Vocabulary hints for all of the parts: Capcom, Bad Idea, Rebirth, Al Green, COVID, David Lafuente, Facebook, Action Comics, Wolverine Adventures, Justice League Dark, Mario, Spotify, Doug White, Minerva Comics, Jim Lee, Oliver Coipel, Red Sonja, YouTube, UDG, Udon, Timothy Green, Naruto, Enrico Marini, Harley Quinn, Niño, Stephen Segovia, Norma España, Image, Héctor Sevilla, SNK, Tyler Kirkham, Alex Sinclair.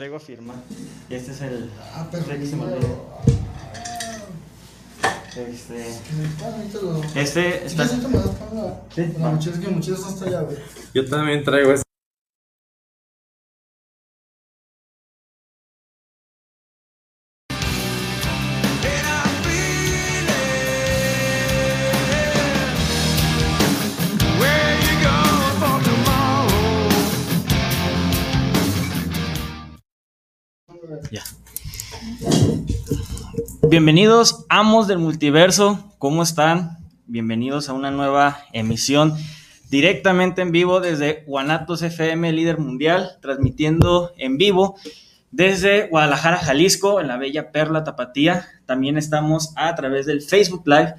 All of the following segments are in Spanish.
Traigo firma. Y este es el... Ah, Este está... La mochila, que mochila está allá, güey. Yo también traigo este. Ya. Bienvenidos, amos del multiverso, ¿cómo están? Bienvenidos a una nueva emisión directamente en vivo desde Guanatos FM, líder mundial, transmitiendo en vivo desde Guadalajara, Jalisco, en la bella perla tapatía. También estamos a través del Facebook Live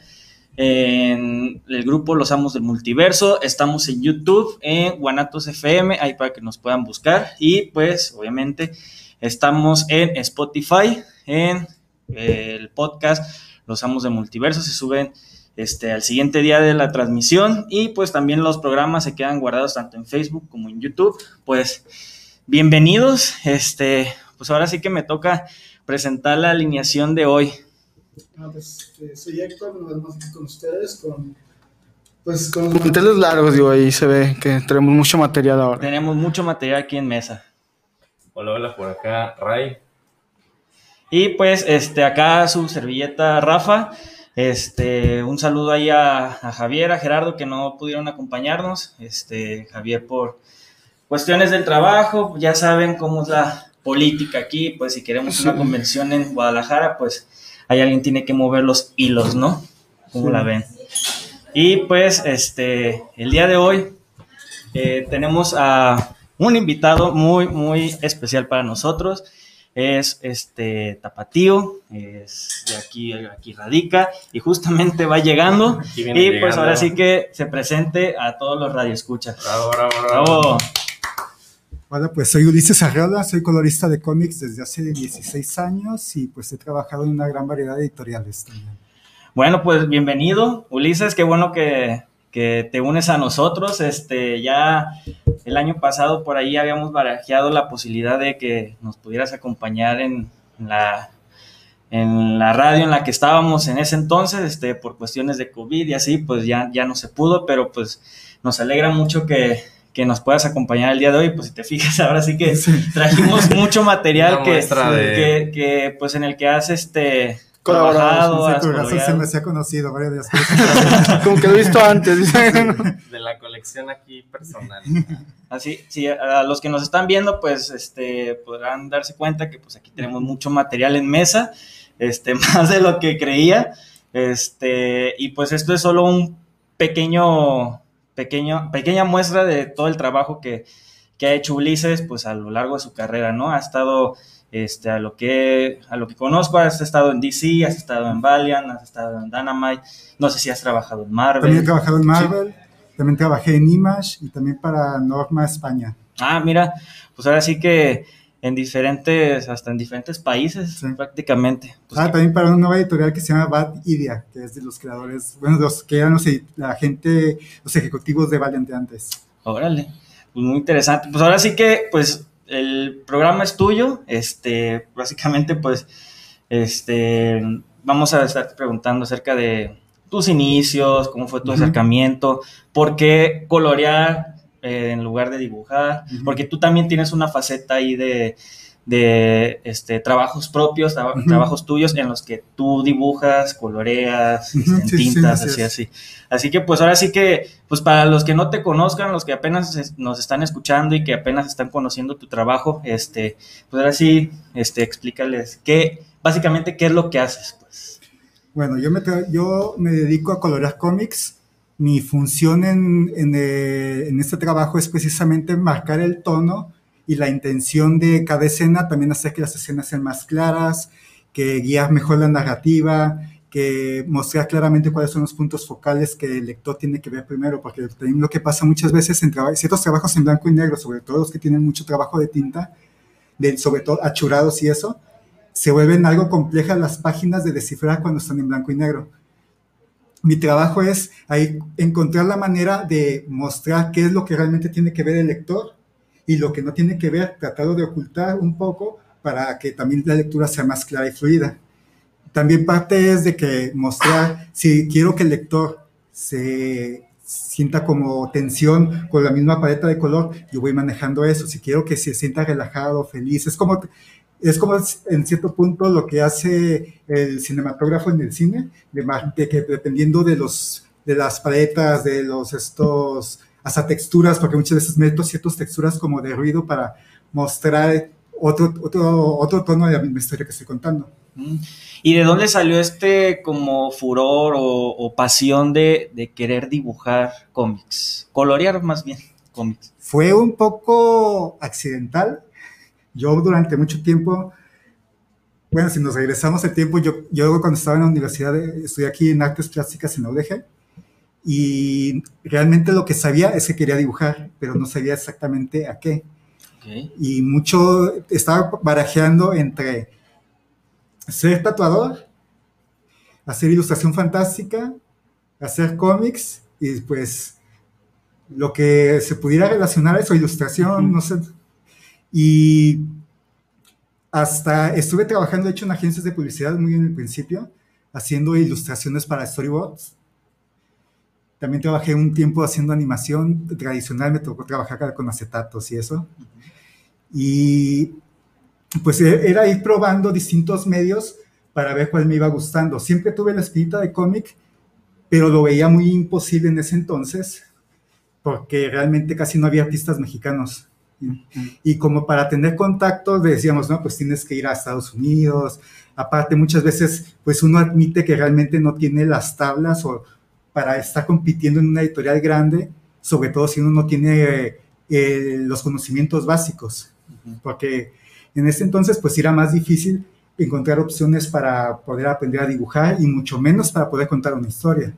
en el grupo Los Amos del Multiverso. Estamos en YouTube, en Guanatos FM, ahí para que nos puedan buscar. Y pues, obviamente, estamos en Spotify, en el podcast Los Amos del Multiverso, se suben al siguiente día de la transmisión y pues también los programas se quedan guardados tanto en Facebook como en YouTube. Pues bienvenidos, pues ahora sí que me toca presentar la alineación de hoy. Soy Héctor, nos vemos aquí con ustedes, con los manteles largos, digo, ahí se ve que tenemos mucho material ahora. Tenemos mucho material aquí en mesa. Hola, hola, por acá, Ray. Y pues, acá su servilleta, Rafa. Un saludo ahí a Javier, a Gerardo, que no pudieron acompañarnos. Javier, por cuestiones del trabajo, ya saben cómo es la política aquí, pues si queremos una convención en Guadalajara, pues ahí alguien tiene que mover los hilos, ¿no? ¿Cómo la ven? Y pues, el día de hoy tenemos a un invitado muy, muy especial para nosotros. Es tapatío, es de aquí radica, y justamente va llegando. Y llegando. Pues ahora sí que se presente a todos los radioescuchas. Bravo, bravo, bravo. Bravo. Bueno, pues soy Ulises Arreola, soy colorista de cómics desde hace 16 años y pues he trabajado en una gran variedad de editoriales también. Bueno, pues bienvenido, Ulises, qué bueno que te unes a nosotros. Ya el año pasado por ahí habíamos barajeado la posibilidad de que nos pudieras acompañar en la radio en la que estábamos en ese entonces, por cuestiones de COVID y así, pues ya no se pudo, pero pues nos alegra mucho que nos puedas acompañar el día de hoy. Pues si te fijas, ahora sí que trajimos mucho material que pues en el que has colaborado, se me hacía conocido varias veces. Como que lo he visto antes. De la colección aquí personal. Así, sí, a los que nos están viendo, pues, podrán darse cuenta que pues aquí tenemos mucho material en mesa, más de lo que creía, y pues esto es solo un pequeña muestra de todo el trabajo que ha hecho Ulises, pues a lo largo de su carrera, ¿no? Ha estado a lo que conozco, has estado en DC, has estado en Valiant, has estado en Dynamite, no sé si has trabajado en Marvel. También he trabajado en Marvel, sí. También trabajé en Image y también para Norma España. Ah, mira, pues ahora sí que hasta en diferentes países, sí, prácticamente. Pues también para una nueva editorial que se llama Bad Idea, que es de los creadores, bueno, los que eran los ejecutivos de Valiant de antes. Órale, pues muy interesante. Pues ahora sí que, pues, el programa es tuyo, básicamente pues vamos a estar preguntando acerca de tus inicios, cómo fue tu acercamiento, por qué colorear en lugar de dibujar, porque tú también tienes una faceta ahí de trabajos propios, trabajos tuyos en los que tú dibujas, coloreas, tintas, sí, así. Así que pues ahora sí que, pues para los que no te conozcan, los que apenas nos están escuchando y que apenas están conociendo tu trabajo, pues ahora sí, explícales básicamente qué es lo que haces, pues. Bueno, yo me dedico a colorear cómics. Mi función en este trabajo es precisamente marcar el tono y la intención de cada escena, también hacer que las escenas sean más claras, que guiar mejor la narrativa, que mostrar claramente cuáles son los puntos focales que el lector tiene que ver primero, porque también lo que pasa muchas veces en ciertos trabajos en blanco y negro, sobre todo los que tienen mucho trabajo de tinta, sobre todo achurados y eso, se vuelven algo complejas las páginas de descifrar cuando están en blanco y negro. Mi trabajo es ahí encontrar la manera de mostrar qué es lo que realmente tiene que ver el lector, y lo que no tiene que ver, tratarlo de ocultar un poco para que también la lectura sea más clara y fluida. También parte es de que mostrar, si quiero que el lector se sienta como tensión con la misma paleta de color, yo voy manejando eso. Si quiero que se sienta relajado, feliz, es como en cierto punto lo que hace el cinematógrafo en el cine, de que dependiendo de las paletas, de los estos, hasta texturas, porque muchas veces meto ciertas texturas como de ruido para mostrar otro tono de la misma historia que estoy contando. ¿Y de dónde salió este como furor o pasión de querer dibujar cómics? Colorear más bien cómics. Fue un poco accidental. Yo durante mucho tiempo, bueno, si nos regresamos el tiempo, yo cuando estaba en la universidad, estudié aquí en Artes Plásticas en la UDG, y realmente lo que sabía es que quería dibujar, pero no sabía exactamente a qué. Okay. Y mucho, estaba barajeando entre ser tatuador, hacer ilustración fantástica, hacer cómics, y pues lo que se pudiera relacionar a eso, ilustración, no sé. Y hasta estuve trabajando, de hecho, en agencias de publicidad muy en el principio, haciendo ilustraciones para storyboards. También trabajé un tiempo haciendo animación tradicional, me tocó trabajar con acetatos y eso. Y pues era ir probando distintos medios para ver cuál me iba gustando. Siempre tuve la espinita de cómic, pero lo veía muy imposible en ese entonces, porque realmente casi no había artistas mexicanos. Y como para tener contacto decíamos, no, pues tienes que ir a Estados Unidos. Aparte, muchas veces pues uno admite que realmente no tiene las tablas o para estar compitiendo en una editorial grande, sobre todo si uno no tiene los conocimientos básicos, porque en ese entonces pues era más difícil encontrar opciones para poder aprender a dibujar y mucho menos para poder contar una historia.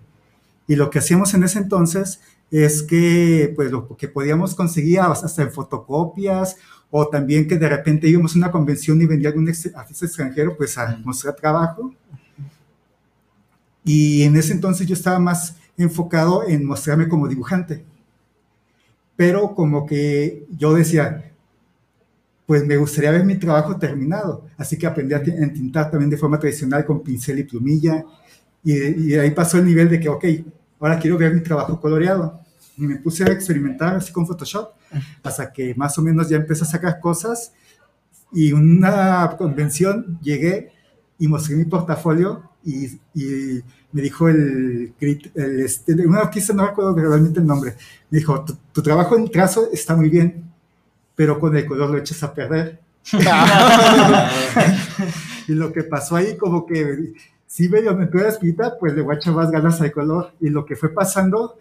Y lo que hacíamos en ese entonces es que pues lo que podíamos conseguir hasta en fotocopias, o también que de repente íbamos a una convención y vendía algún artista extranjero pues a mostrar trabajo. Y en ese entonces yo estaba más enfocado en mostrarme como dibujante, pero como que yo decía, pues me gustaría ver mi trabajo terminado, así que aprendí a entintar también de forma tradicional con pincel y plumilla, y ahí pasó el nivel de que, ok, ahora quiero ver mi trabajo coloreado. Y me puse a experimentar así con Photoshop, hasta que más o menos ya empecé a sacar cosas. Y una convención llegué y mostré mi portafolio, y me dijo un artista, no recuerdo realmente el nombre, me dijo, tu trabajo en trazo está muy bien, pero con el color lo echas a perder. Y lo que pasó ahí como que... sí, medio me tuve la espinita, pues le voy a echar más ganas al color. Y lo que fue pasando,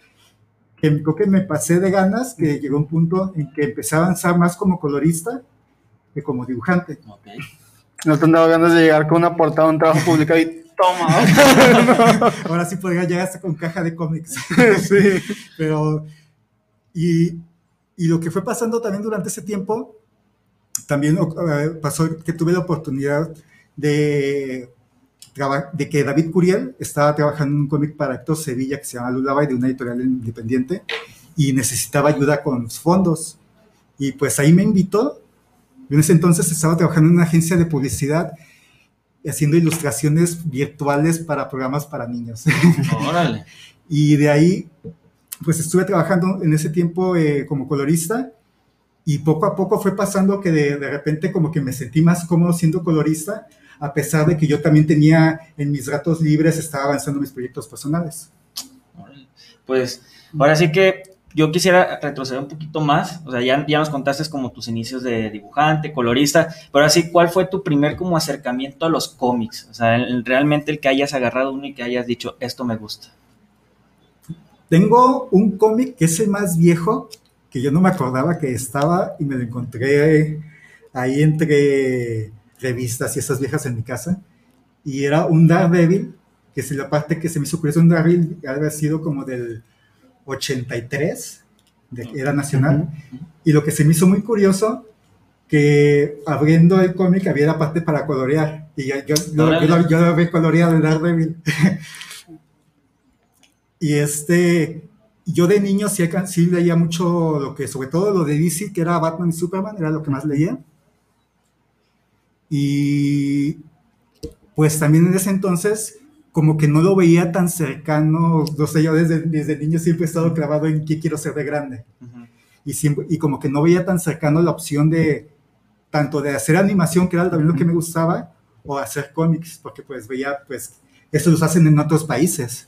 creo que me pasé de ganas, que llegó un punto en que empecé a avanzar más como colorista que como dibujante. Okay. ¿No te han dado ganas de llegar con una portada, un trabajo publicado y toma? Ahora sí podría llegar hasta con caja de cómics. Sí. Pero, y lo que fue pasando también durante ese tiempo, también pasó que tuve la oportunidad de que David Curiel estaba trabajando en un cómic para Héctor Sevilla que se llama Lulabay, de una editorial independiente, y necesitaba ayuda con los fondos, y pues ahí me invitó. En ese entonces estaba trabajando en una agencia de publicidad haciendo ilustraciones virtuales para programas para niños. ¡Órale! Y de ahí pues estuve trabajando en ese tiempo como colorista, y poco a poco fue pasando que de repente como que me sentí más cómodo siendo colorista, a pesar de que yo también tenía, en mis ratos libres, estaba avanzando mis proyectos personales. Pues, ahora sí que yo quisiera retroceder un poquito más. O sea, ya nos contaste como tus inicios de dibujante, colorista, pero así, ¿cuál fue tu primer como acercamiento a los cómics? O sea, realmente el que hayas agarrado uno y que hayas dicho, esto me gusta. Tengo un cómic que es el más viejo, que yo no me acordaba que estaba, y me lo encontré ahí entre... revistas y esas viejas en mi casa, y era un Daredevil, que es la parte que se me hizo curioso. Un Daredevil había sido como del 83, era nacional, y lo que se me hizo muy curioso, que abriendo el cómic había la parte para colorear, y yo lo había coloreado el Daredevil. Y yo de niño sí leía mucho lo que, sobre todo lo de DC, que era Batman y Superman, era lo que más leía. Y pues también en ese entonces como que no lo veía tan cercano, no sé, yo desde niño siempre he estado clavado en qué quiero ser de grande. Uh-huh. Y como que no veía tan cercano la opción de, tanto de hacer animación, que era también lo que me gustaba, o hacer cómics, porque pues veía, pues, eso los hacen en otros países.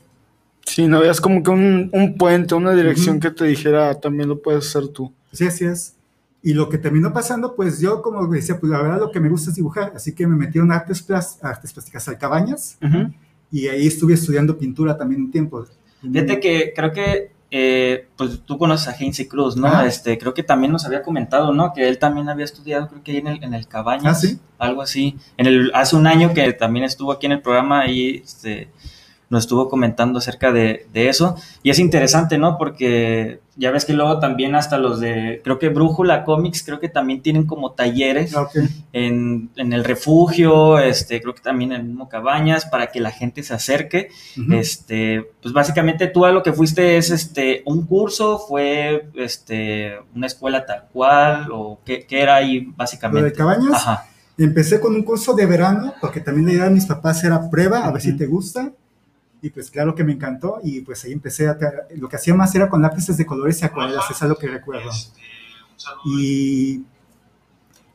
Sí, no veas como que un puente, una dirección que te dijera, también lo puedes hacer tú. Sí, así es. Y lo que terminó pasando, pues yo como decía, pues la verdad lo que me gusta es dibujar, así que me metí en artes plásticas al Cabañas, uh-huh. Y ahí estuve estudiando pintura también un tiempo. Fíjate que creo que, pues tú conoces a Heinz Cruz, ¿no? Ah. Creo que también nos había comentado, ¿no? Que él también había estudiado, creo que ahí en el Cabañas. ¿Ah, sí? Algo así. Hace un año que también estuvo aquí en el programa y nos estuvo comentando acerca de eso. Y es interesante, ¿no? Porque ya ves que luego también hasta los de, creo que Brújula Comics, creo que también tienen como talleres, okay, en el refugio, creo que también en el mismo Cabañas, para que la gente se acerque. Uh-huh. Pues básicamente tú a lo que fuiste es un curso, fue una escuela tal cual, o qué era ahí básicamente. ¿Lo de Cabañas? Ajá. Empecé con un curso de verano, porque también la idea de mis papás era prueba, a ver si te gusta. Y pues claro que me encantó, y pues ahí empecé lo que hacía más era con lápices de colores y acuarelas, es algo que recuerdo. Y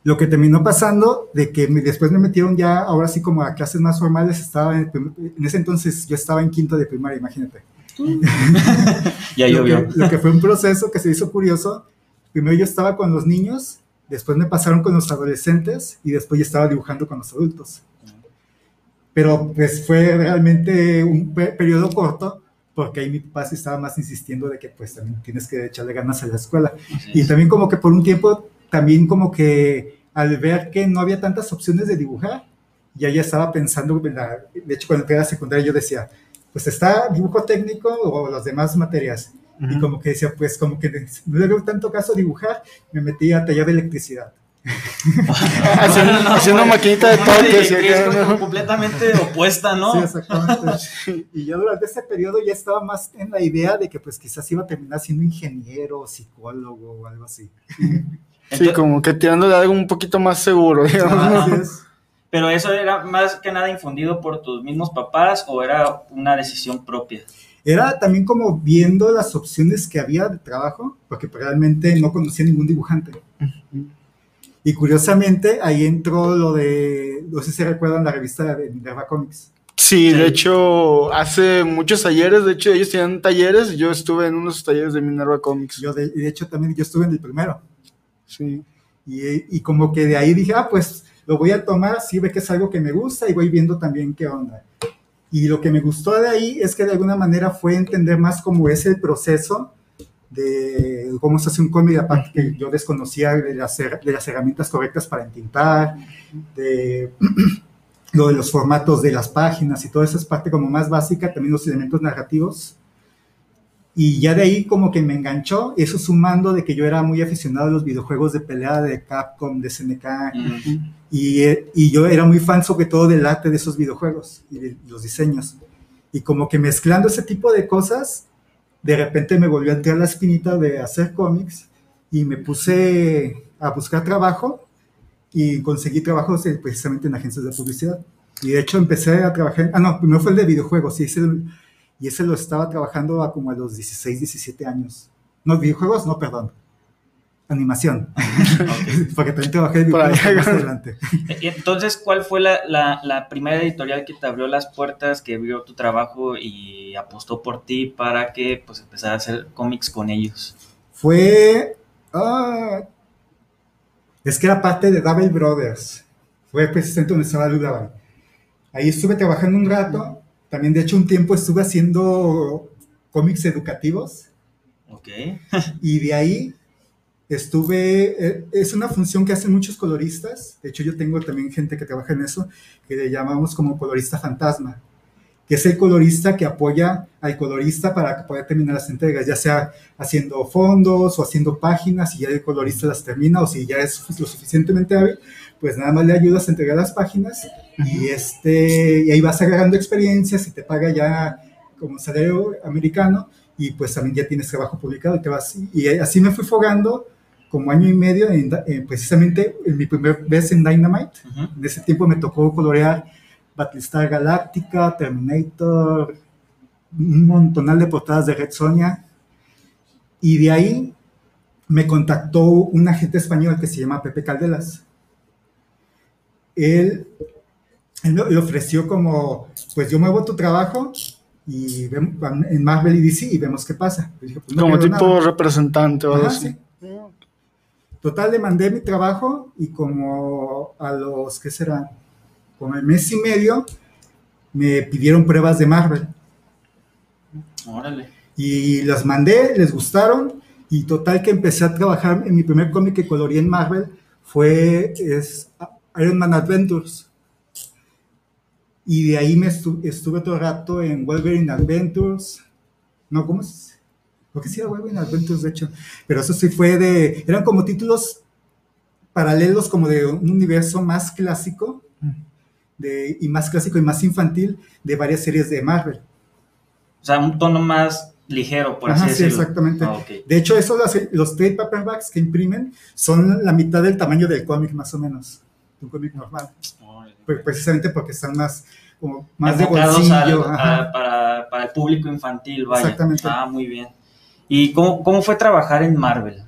lo que terminó pasando, de que después me metieron ya, ahora sí como a clases más formales, estaba en ese entonces yo estaba en quinto de primaria, imagínate. Ya llovió. Lo que fue un proceso que se hizo curioso, primero yo estaba con los niños, después me pasaron con los adolescentes, y después yo estaba dibujando con los adultos. Pero pues fue realmente un periodo corto, porque ahí mi papá sí estaba más insistiendo de que pues también tienes que echarle ganas a la escuela. Sí. Y también como que por un tiempo, también como que al ver que no había tantas opciones de dibujar, ya estaba pensando, de hecho cuando entré a la secundaria yo decía, pues está dibujo técnico o las demás materias. Uh-huh. Y como que decía, pues como que no le veo tanto caso dibujar, me metí a taller de electricidad. Haciendo maquinita de toques, ¿no? Completamente opuesta, ¿no? Sí, exactamente. Y yo durante ese periodo ya estaba más en la idea de que pues quizás iba a terminar siendo ingeniero, psicólogo o algo así. Sí, como que tirándole algo un poquito más seguro, digamos. Ah, ¿no? Es. Pero eso era más que nada infundido por tus mismos papás, ¿o era una decisión propia? Era también como viendo las opciones que había de trabajo, porque realmente no conocía ningún dibujante. Y curiosamente, ahí entró lo de, no sé si recuerdan la revista de Minerva Comics. Sí, de hecho, hace muchos talleres, de hecho ellos tenían talleres, yo estuve en unos talleres de Minerva Comics. De hecho también yo estuve en el primero. Sí. Y como que de ahí dije, pues lo voy a tomar, sí ve que es algo que me gusta y voy viendo también qué onda. Y lo que me gustó de ahí es que de alguna manera fue entender más cómo es el proceso de cómo se hace un cómic, aparte que yo desconocía de las herramientas correctas para entintar, de lo de los formatos de las páginas y toda esa es parte como más básica, también los elementos narrativos. Y ya de ahí como que me enganchó, eso sumando de que yo era muy aficionado a los videojuegos de pelea de Capcom, de SNK, uh-huh. y yo era muy fan sobre todo del arte de esos videojuegos y de los diseños. Y como que mezclando ese tipo de cosas, de repente me volvió a entrar la espinita de hacer cómics y me puse a buscar trabajo y conseguí trabajos precisamente en agencias de publicidad. Y de hecho empecé a trabajar, primero fue el de videojuegos y ese lo estaba trabajando como a los 16, 17 años. No, videojuegos, no, perdón. Animación. Okay. Porque también trabajé en videojuegos adelante. Entonces, ¿cuál fue la primera editorial que te abrió las puertas, que vio tu trabajo y apostó por ti para que pues empezara a hacer cómics con ellos? Fue... es que era parte de Double Brothers. Fue precisamente donde estaba Lulabay. Ahí estuve trabajando un rato. También, de hecho, un tiempo estuve haciendo cómics educativos. Ok. Y de ahí... es una función que hacen muchos coloristas, de hecho yo tengo también gente que trabaja en eso, que le llamamos como colorista fantasma, que es el colorista que apoya al colorista para poder terminar las entregas, ya sea haciendo fondos o haciendo páginas, y ya el colorista las termina, o si ya es lo suficientemente hábil, pues nada más le ayudas a entregar las páginas, y ahí vas agarrando experiencias y te paga ya como salario americano, y pues también ya tienes trabajo publicado y te vas. Y así me fui fogando como año y medio, precisamente en mi primera vez en Dynamite. En ese tiempo me tocó colorear Battlestar Galáctica, Terminator, un montonal de portadas de Red Sonja. Y de ahí me contactó un agente español que se llama Pepe Caldelas. Él le ofreció como, pues yo muevo tu trabajo y en Marvel y DC y vemos qué pasa. Dije, pues no, como tipo nada. Representante o algo así. Sí. Total, le mandé mi trabajo y como a los, ¿qué serán? Como el mes y medio me pidieron pruebas de Marvel. Órale. Y las mandé, les gustaron y total que empecé a trabajar en mi primer cómic que coloreé en Marvel fue Iron Man Adventures. Y de ahí me estuve todo el rato en Wolverine Adventures. No, ¿cómo es? Creo que sí era Wolverine Adventures, de hecho. Pero eso sí fue de... Eran como títulos paralelos, como de un universo más clásico, y más clásico y más infantil, de varias series de Marvel. O sea, un tono más ligero, por así decirlo. Sí, exactamente. Ah, okay. De hecho, eso, los trade paperbacks que imprimen son la mitad del tamaño del cómic, más o menos. Un cómic normal. Precisamente porque están más de bolsillo. Para el público infantil, vaya. Exactamente. Ah, muy bien. ¿Y cómo fue trabajar en Marvel?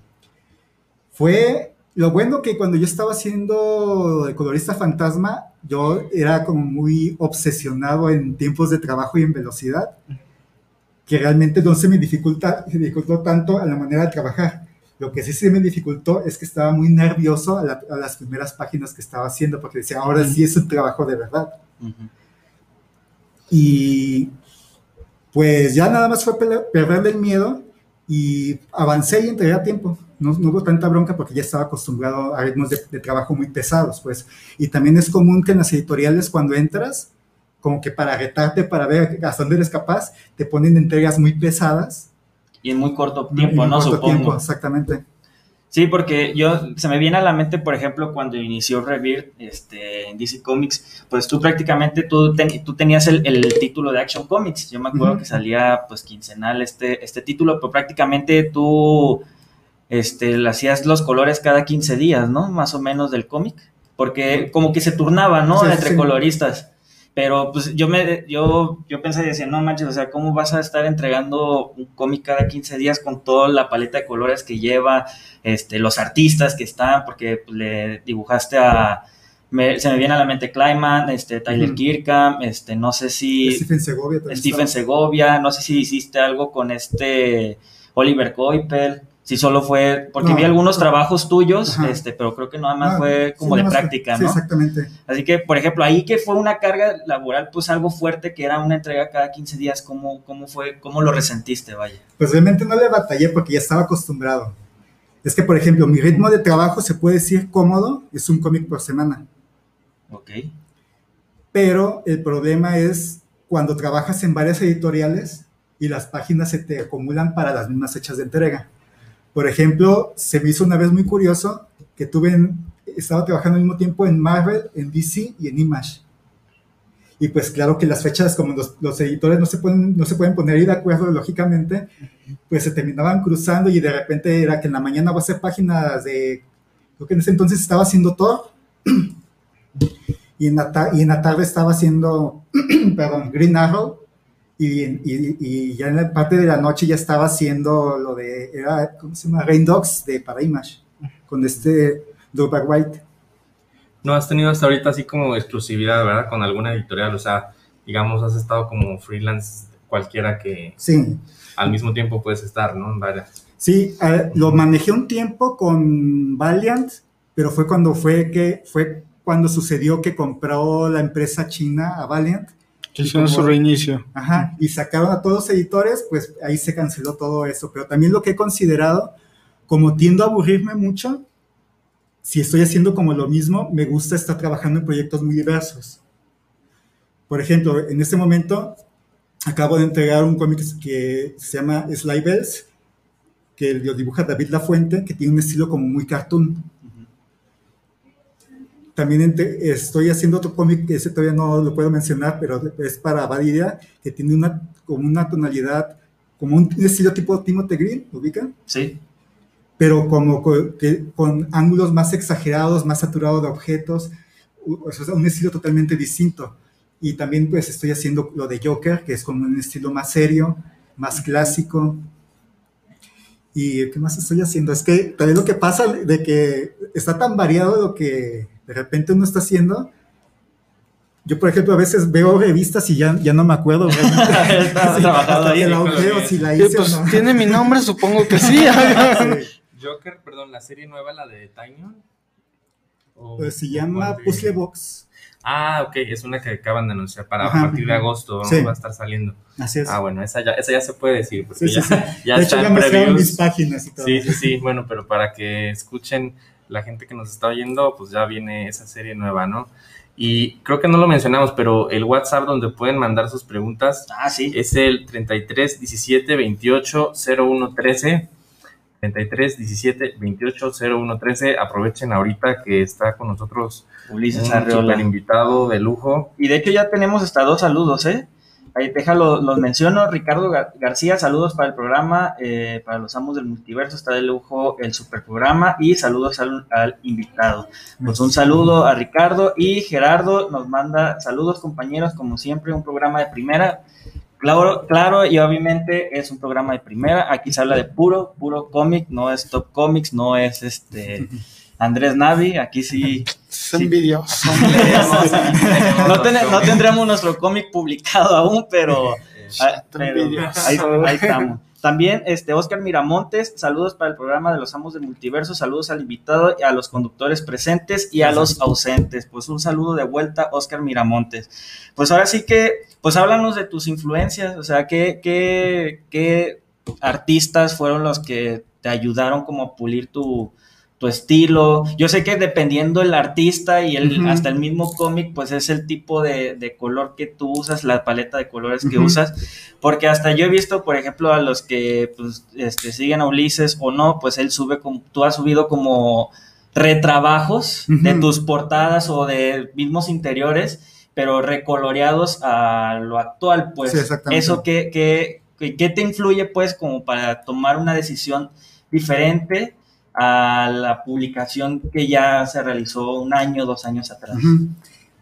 Fue lo bueno que cuando yo estaba haciendo de colorista fantasma, yo era como muy obsesionado en tiempos de trabajo y en velocidad, que realmente no se me dificultó tanto a la manera de trabajar. Lo que sí se me dificultó es que estaba muy nervioso a las primeras páginas que estaba haciendo, porque decía, ahora sí es un trabajo de verdad. Uh-huh. Y pues ya nada más fue perderle el miedo y avancé y entregué a tiempo. No hubo tanta bronca porque ya estaba acostumbrado a ritmos de trabajo muy pesados, pues. Y también es común que en las editoriales cuando entras, como que para retarte, para ver hasta dónde eres capaz, te ponen entregas muy pesadas. Y en muy corto tiempo, ¿no? Supongo. Tiempo, exactamente. Sí, porque se me viene a la mente, por ejemplo, cuando inició Rebirth en DC Comics, pues tú prácticamente, tú tenías el título de Action Comics. Yo me acuerdo que salía, pues, quincenal este título, pero prácticamente tú le hacías los colores cada 15 días, ¿no? Más o menos del cómic, porque como que se turnaba, ¿no? Sí, entre coloristas. Pero pues yo pensaba y decía, no manches, o sea, ¿cómo vas a estar entregando un cómic cada 15 días con toda la paleta de colores que lleva, los artistas que están? Porque pues, le dibujaste a... se me viene a la mente Kleiman, Tyler Kirkham, no sé si... Stephen Segovia, no sé si hiciste algo con Oliver Coipel, si solo fue... Porque vi algunos trabajos tuyos, pero creo que nada más fue como de práctica, ¿no? Sí, exactamente. Así que, por ejemplo, ahí que fue una carga laboral, pues algo fuerte, que era una entrega cada 15 días, ¿cómo fue? ¿Cómo lo resentiste, vaya? Pues realmente no le batallé porque ya estaba acostumbrado. Es que, por ejemplo, mi ritmo de trabajo se puede decir cómodo, es un cómic por semana. Ok. Pero el problema es cuando trabajas en varias editoriales y las páginas se te acumulan para las mismas fechas de entrega. Por ejemplo, se me hizo una vez muy curioso que estaba trabajando al mismo tiempo en Marvel, en DC y en Image. Y pues claro que las fechas, como los editores no se pueden poner de acuerdo lógicamente, pues se terminaban cruzando y de repente era que en la mañana voy a hacer páginas de... Creo que en ese entonces estaba haciendo Thor y en la tarde estaba haciendo Green Arrow. Y ya en la parte de la noche ya estaba haciendo lo de, ¿cómo se llama? Rain Dogs para Image, con Doug White. No has tenido hasta ahorita así como exclusividad, ¿verdad? Con alguna editorial, o sea, digamos, has estado como freelance cualquiera que sí. Al mismo tiempo puedes estar, ¿no? En varias. Sí, lo manejé un tiempo con Valiant, pero fue cuando sucedió que compró la empresa china a Valiant. Que hicieron su reinicio. Ajá, y sacaron a todos los editores, pues ahí se canceló todo eso. Pero también lo que he considerado, como tiendo a aburrirme mucho, si estoy haciendo como lo mismo, me gusta estar trabajando en proyectos muy diversos. Por ejemplo, en este momento acabo de entregar un cómic que se llama Sly Bells, que lo dibuja David Lafuente, que tiene un estilo como muy cartoon. También estoy haciendo otro cómic, ese todavía no lo puedo mencionar, pero es para Bad Idea, que tiene como una tonalidad como un estilo tipo Timothy Green, ¿lo ubican? Sí. Pero como con ángulos más exagerados, más saturados de objetos, o sea, un estilo totalmente distinto. Y también pues estoy haciendo lo de Joker, que es como un estilo más serio, más clásico. ¿Y qué más estoy haciendo? Es que también lo que pasa de que está tan variado lo que de repente uno está haciendo. Yo, por ejemplo, a veces veo revistas y ya no me acuerdo realmente. Estaba trabajando ahí. La veo, si la hice pues, o no. ¿Tiene mi nombre? Supongo que sí. Sí. Joker, perdón, la serie nueva, la de Tañón. Pues se llama Puzzle Box. Ah, ok, es una que acaban de anunciar para a partir de agosto, ¿no? Sí. Va a estar saliendo. Así es. Ah, bueno, esa ya se puede decir, porque sí, ya de hecho, ya mostraron mis páginas y todo. Sí, bueno, pero para que escuchen la gente que nos está oyendo, pues ya viene esa serie nueva, ¿no? Y creo que no lo mencionamos, pero el WhatsApp donde pueden mandar sus preguntas es el 33 17 28 01 13, 33 17 28 01 13. Aprovechen ahorita que está con nosotros Ulises Arreola, super invitado de lujo. Y de hecho ya tenemos hasta 2 saludos, ahí déjalo, los menciono. Ricardo García, saludos para el programa, para los amos del multiverso, está de lujo el super programa, y saludos al invitado. Pues un saludo a Ricardo. Y Gerardo nos manda saludos, compañeros, como siempre, un programa de primera. Claro, y obviamente es un programa de primera, aquí se habla de puro cómic, no es Top Comics, no es Andrés Navi, aquí sí. Es envidioso. No tendremos nuestro cómic publicado aún, pero ahí estamos. También Oscar Miramontes, saludos para el programa de los Amos del Multiverso, saludos al invitado, a los conductores presentes y a los ausentes. Pues un saludo de vuelta, Oscar Miramontes. Pues ahora sí que, pues háblanos de tus influencias, o sea, ¿qué artistas fueron los que te ayudaron como a pulir tu estilo? Yo sé que dependiendo el artista y hasta el mismo cómic, pues es el tipo de color que tú usas, la paleta de colores que usas, porque hasta yo he visto, por ejemplo, a los que pues, siguen a Ulises o no, pues él sube, tú has subido como retrabajos de tus portadas o de mismos interiores, pero recoloreados a lo actual, pues sí, eso que te influye pues como para tomar una decisión diferente a la publicación que ya se realizó 1 año, 2 años atrás.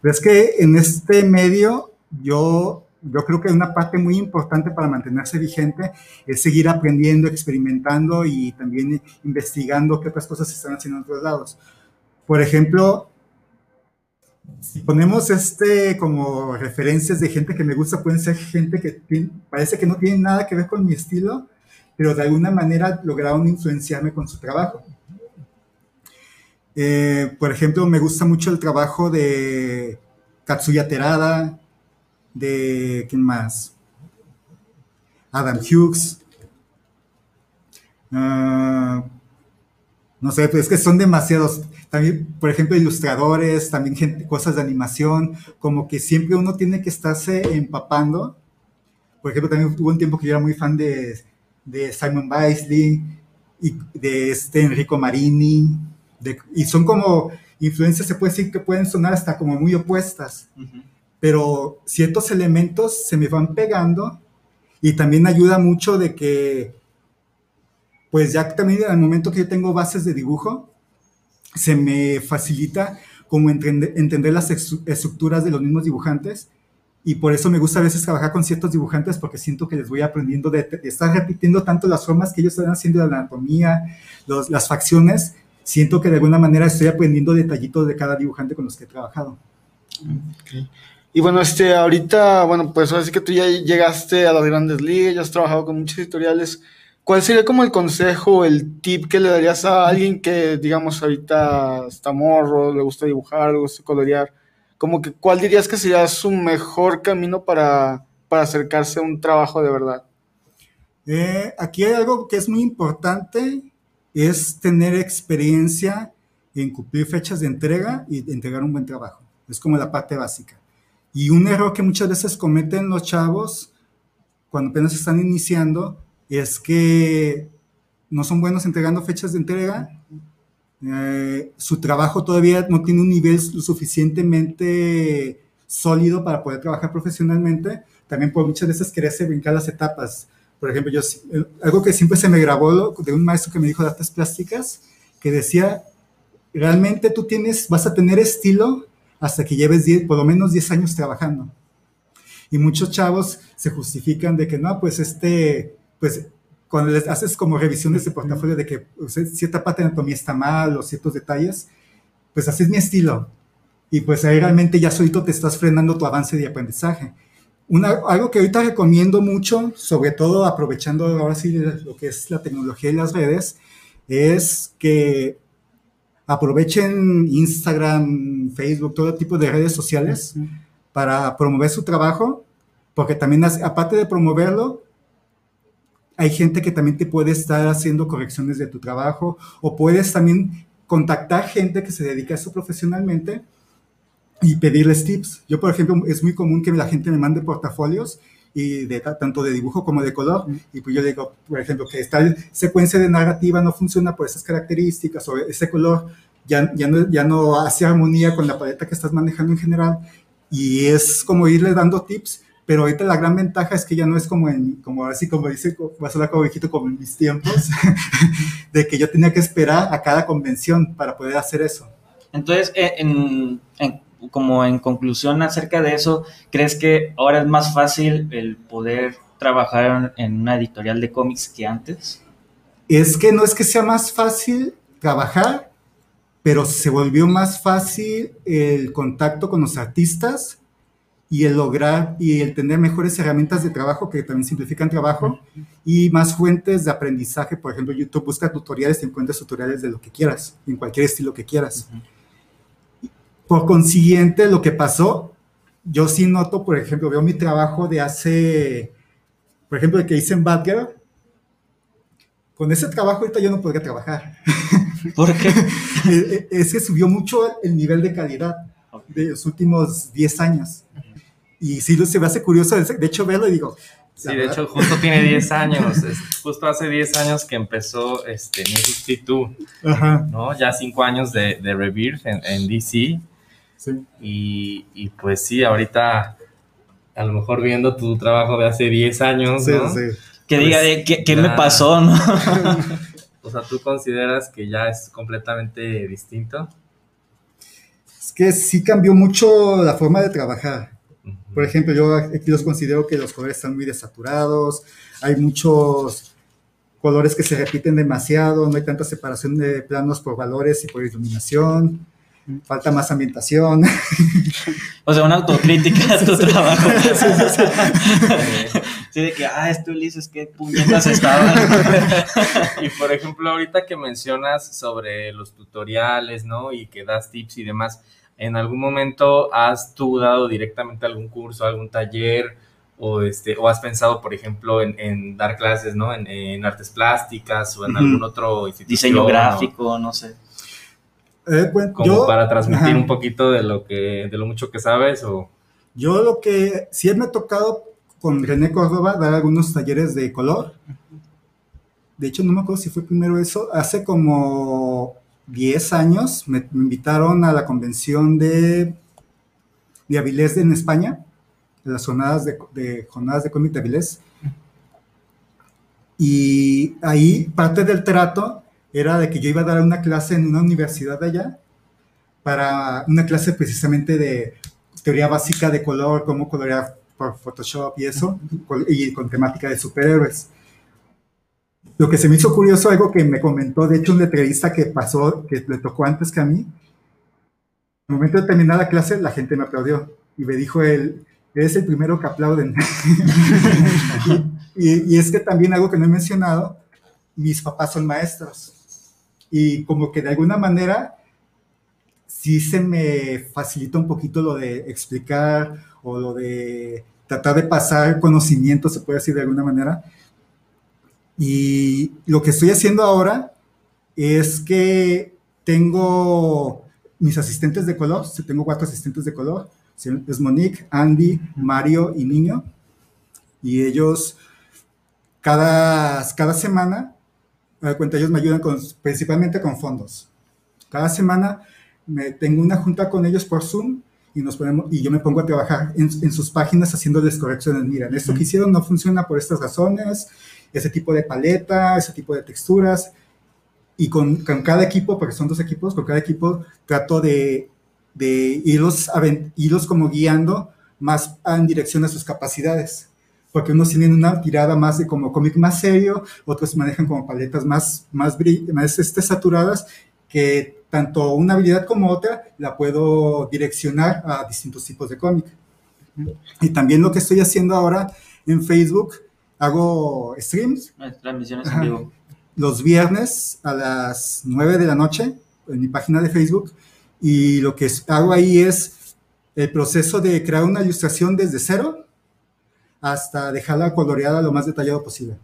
Pero es que en este medio yo creo que una parte muy importante para mantenerse vigente es seguir aprendiendo, experimentando y también investigando qué otras cosas se están haciendo en otros lados. Por ejemplo, si ponemos como referencias de gente que me gusta, pueden ser gente que parece que no tiene nada que ver con mi estilo, pero de alguna manera lograron influenciarme con su trabajo. Por ejemplo, me gusta mucho el trabajo de Katsuya Terada, de, ¿quién más? Adam Hughes. No sé, pues es que son demasiados. También, por ejemplo, ilustradores, también cosas de animación, como que siempre uno tiene que estarse empapando. Por ejemplo, también hubo un tiempo que yo era muy fan de Simon Bisley, y de Enrico Marini, y son como influencias, se puede decir que pueden sonar hasta como muy opuestas, pero ciertos elementos se me van pegando, y también ayuda mucho de que, pues ya también al momento que yo tengo bases de dibujo, se me facilita como entender las estructuras de los mismos dibujantes. Y por eso me gusta a veces trabajar con ciertos dibujantes, porque siento que les voy aprendiendo de estar repitiendo tanto las formas que ellos están haciendo, de la anatomía, las facciones. Siento que de alguna manera estoy aprendiendo detallitos de cada dibujante con los que he trabajado. Okay. Y bueno, ahorita, bueno, pues ahora sí que tú ya llegaste a las grandes ligas, ya has trabajado con muchos editoriales. ¿Cuál sería como el consejo, el tip que le darías a alguien que, digamos, ahorita está morro, le gusta dibujar, le gusta colorear? Como que, ¿cuál dirías que sería su mejor camino para acercarse a un trabajo de verdad? Aquí hay algo que es muy importante, es tener experiencia en cumplir fechas de entrega y entregar un buen trabajo. Es como la parte básica. Y un error que muchas veces cometen los chavos cuando apenas están iniciando es que no son buenos entregando fechas de entrega. Su trabajo todavía no tiene un nivel suficientemente sólido para poder trabajar profesionalmente. También por muchas veces quererse brincar las etapas. Por ejemplo, yo, algo que siempre se me grabó de un maestro que me dijo de artes plásticas, que decía, realmente tú tienes, vas a tener estilo hasta que lleves por lo menos 10 años trabajando. Y muchos chavos se justifican de que no, pues cuando les haces como revisiones de portafolio de que cierta parte de anatomía está mal o ciertos detalles, pues así es mi estilo. Y pues ahí realmente ya solito te estás frenando tu avance de aprendizaje. Algo que ahorita recomiendo mucho, sobre todo aprovechando ahora sí lo que es la tecnología y las redes, es que aprovechen Instagram, Facebook, todo tipo de redes sociales para promover su trabajo, porque también, aparte de promoverlo, hay gente que también te puede estar haciendo correcciones de tu trabajo, o puedes también contactar gente que se dedica a eso profesionalmente y pedirles tips. Yo, por ejemplo, es muy común que la gente me mande portafolios, y tanto de dibujo como de color, y pues yo digo, por ejemplo, que esta secuencia de narrativa no funciona por esas características, o ese color ya no hace armonía con la paleta que estás manejando en general, y es como irle dando tips, pero ahorita la gran ventaja es que ya no es como ahora sí, como dice, va a sonar como viejito, como en mis tiempos, de que yo tenía que esperar a cada convención para poder hacer eso. Entonces, como en conclusión acerca de eso, ¿crees que ahora es más fácil el poder trabajar en una editorial de cómics que antes? Es que no es que sea más fácil trabajar, pero se volvió más fácil el contacto con los artistas y el lograr y el tener mejores herramientas de trabajo que también simplifican trabajo y más fuentes de aprendizaje. Por ejemplo, YouTube busca tutoriales, te encuentras tutoriales de lo que quieras, en cualquier estilo que quieras. Por consiguiente, lo que pasó, yo sí noto, por ejemplo, veo mi trabajo de hace, por ejemplo, el que hice en Batgirl. Con ese trabajo ahorita yo no podría trabajar. ¿Por qué? Es que subió mucho el nivel de calidad de los últimos 10 años. Y sí, se me hace curioso, de hecho, verlo y digo... Sí, de hecho, justo tiene 10 años, justo hace 10 años que empezó New 52, ¿no? Ya 5 años de Rebirth en DC. Sí. Y pues sí, ahorita a lo mejor viendo tu trabajo de hace 10 años, sí, ¿no? Sí. Que pues, diga de qué me pasó, ¿no? O sea, ¿tú consideras que ya es completamente distinto? Es que sí cambió mucho la forma de trabajar. Por ejemplo, yo aquí los considero que los colores están muy desaturados, hay muchos colores que se repiten demasiado, no hay tanta separación de planos por valores y por iluminación. Falta más ambientación. O sea, una autocrítica a tu trabajo. Sí. Sí, de que, Ulises, qué puñetas estaban. Y por ejemplo, ahorita que mencionas sobre los tutoriales, ¿no? Y que das tips y demás, ¿en algún momento has tú dado directamente algún curso, algún taller? O, o has pensado, por ejemplo, en dar clases, ¿no? En artes plásticas o en algún otro instituto. Diseño gráfico, no sé. Bueno, para transmitir un poquito de lo mucho que sabes. O yo lo que sí me ha tocado con René Córdoba dar algunos talleres de color. De hecho, no me acuerdo si fue primero eso. Hace como 10 años me invitaron a la convención de Avilés en España, de las jornadas de cómic de Avilés. Y ahí parte del trato era de que yo iba a dar una clase en una universidad de allá, para una clase precisamente de teoría básica de color, cómo colorear por Photoshop y eso, y con temática de superhéroes. Lo que se me hizo curioso, algo que me comentó, de hecho, un letrerista que pasó, que le tocó antes que a mí, al momento de terminar la clase, la gente me aplaudió, y me dijo él, eres el primero que aplauden. y es que también algo que no he mencionado, mis papás son maestros y como que de alguna manera sí se me facilita un poquito lo de explicar o lo de tratar de pasar conocimiento, se puede decir de alguna manera. Y lo que estoy haciendo ahora es que tengo mis asistentes de color, tengo 4 asistentes de color, es Monique, Andy, Mario y Niño, y ellos cada semana, ellos me ayudan principalmente con fondos. Cada semana tengo una junta con ellos por Zoom y nos ponemos, y yo me pongo a trabajar en sus páginas haciéndoles correcciones. Miren, esto que hicieron no funciona por estas razones, ese tipo de paleta, ese tipo de texturas, y con cada equipo, porque son dos equipos, con cada equipo trato de irlos como guiando más en dirección a sus capacidades, porque unos tienen una tirada más de como cómic más serio, otros manejan como paletas más saturadas, que tanto una habilidad como otra la puedo direccionar a distintos tipos de cómic. Y también lo que estoy haciendo ahora en Facebook, hago streams. Transmisiones en vivo. Los viernes a las 9 de la noche en mi página de Facebook, y lo que hago ahí es el proceso de crear una ilustración desde cero hasta dejarla coloreada lo más detallado posible.